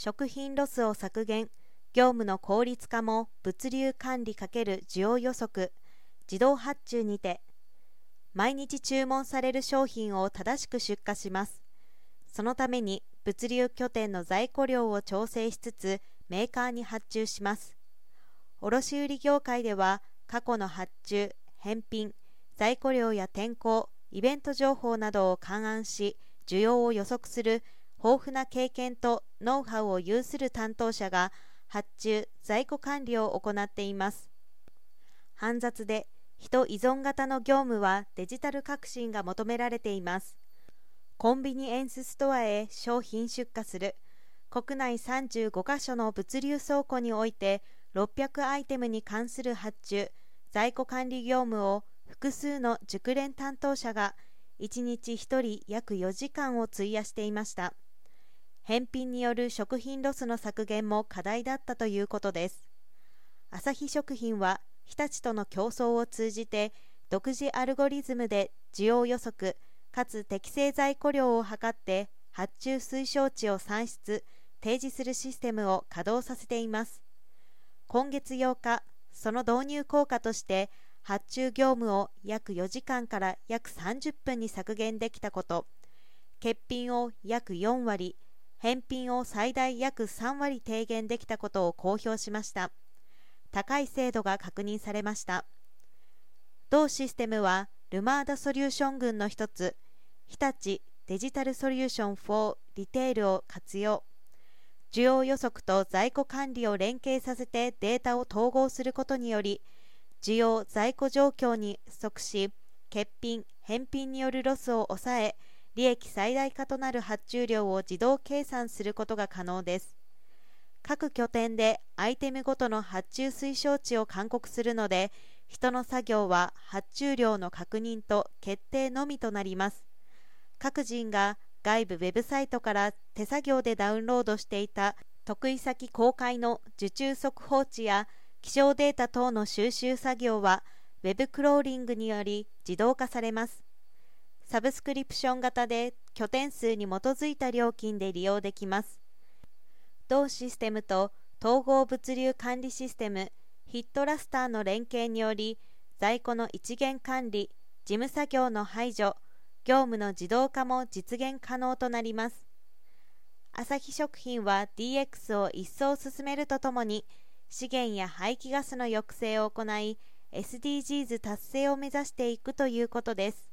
食品ロスを削減、業務の効率化も物流管理×需要予測、自動発注にて、毎日注文される商品を正しく出荷します。そのために物流拠点の在庫量を調整しつつ、メーカーに発注します。卸売業界では、過去の発注、返品、在庫量や天候、イベント情報などを勘案し、需要を予測する豊富な経験とノウハウを有する担当者が発注・在庫管理を行っています。煩雑で人依存型の業務はデジタル革新が求められています。コンビニエンスストアへ商品出荷する。国内35カ所の物流倉庫において600アイテムに関する発注・在庫管理業務を複数の熟練担当者が1日1人約4時間を費やしていました。返品による食品ロスの削減も課題だったということです。アサヒ食品は日立との競争を通じて独自アルゴリズムで需要予測かつ適正在庫量を測って発注推奨値を算出・提示するシステムを稼働させています。今月8日、その導入効果として発注業務を約4時間から約30分に削減できたこと、欠品を約4割、返品を最大約3割低減できたことを公表しました。高い精度が確認されました。同システムは、ルマーダソリューション群の一つ、日立デジタルソリューション4リテールを活用。需要予測と在庫管理を連携させてデータを統合することにより、需要・在庫状況に即し、欠品・返品によるロスを抑え、利益最大化となる発注量を自動計算することが可能です。各拠点でアイテムごとの発注推奨値を勧告するので、人の作業は発注量の確認と決定のみとなります。各人が外部ウェブサイトから手作業でダウンロードしていた得意先公開の受注速報値や気象データ等の収集作業はウェブクローリングにより自動化されます。サブスクリプション型で拠点数に基づいた料金で利用できます。同システムと統合物流管理システムヒットラスターの連携により在庫の一元管理、事務作業の排除、業務の自動化も実現可能となります。アサヒ食品は DX を一層進めるとともに資源や排気ガスの抑制を行い、SDGs 達成を目指していくということです。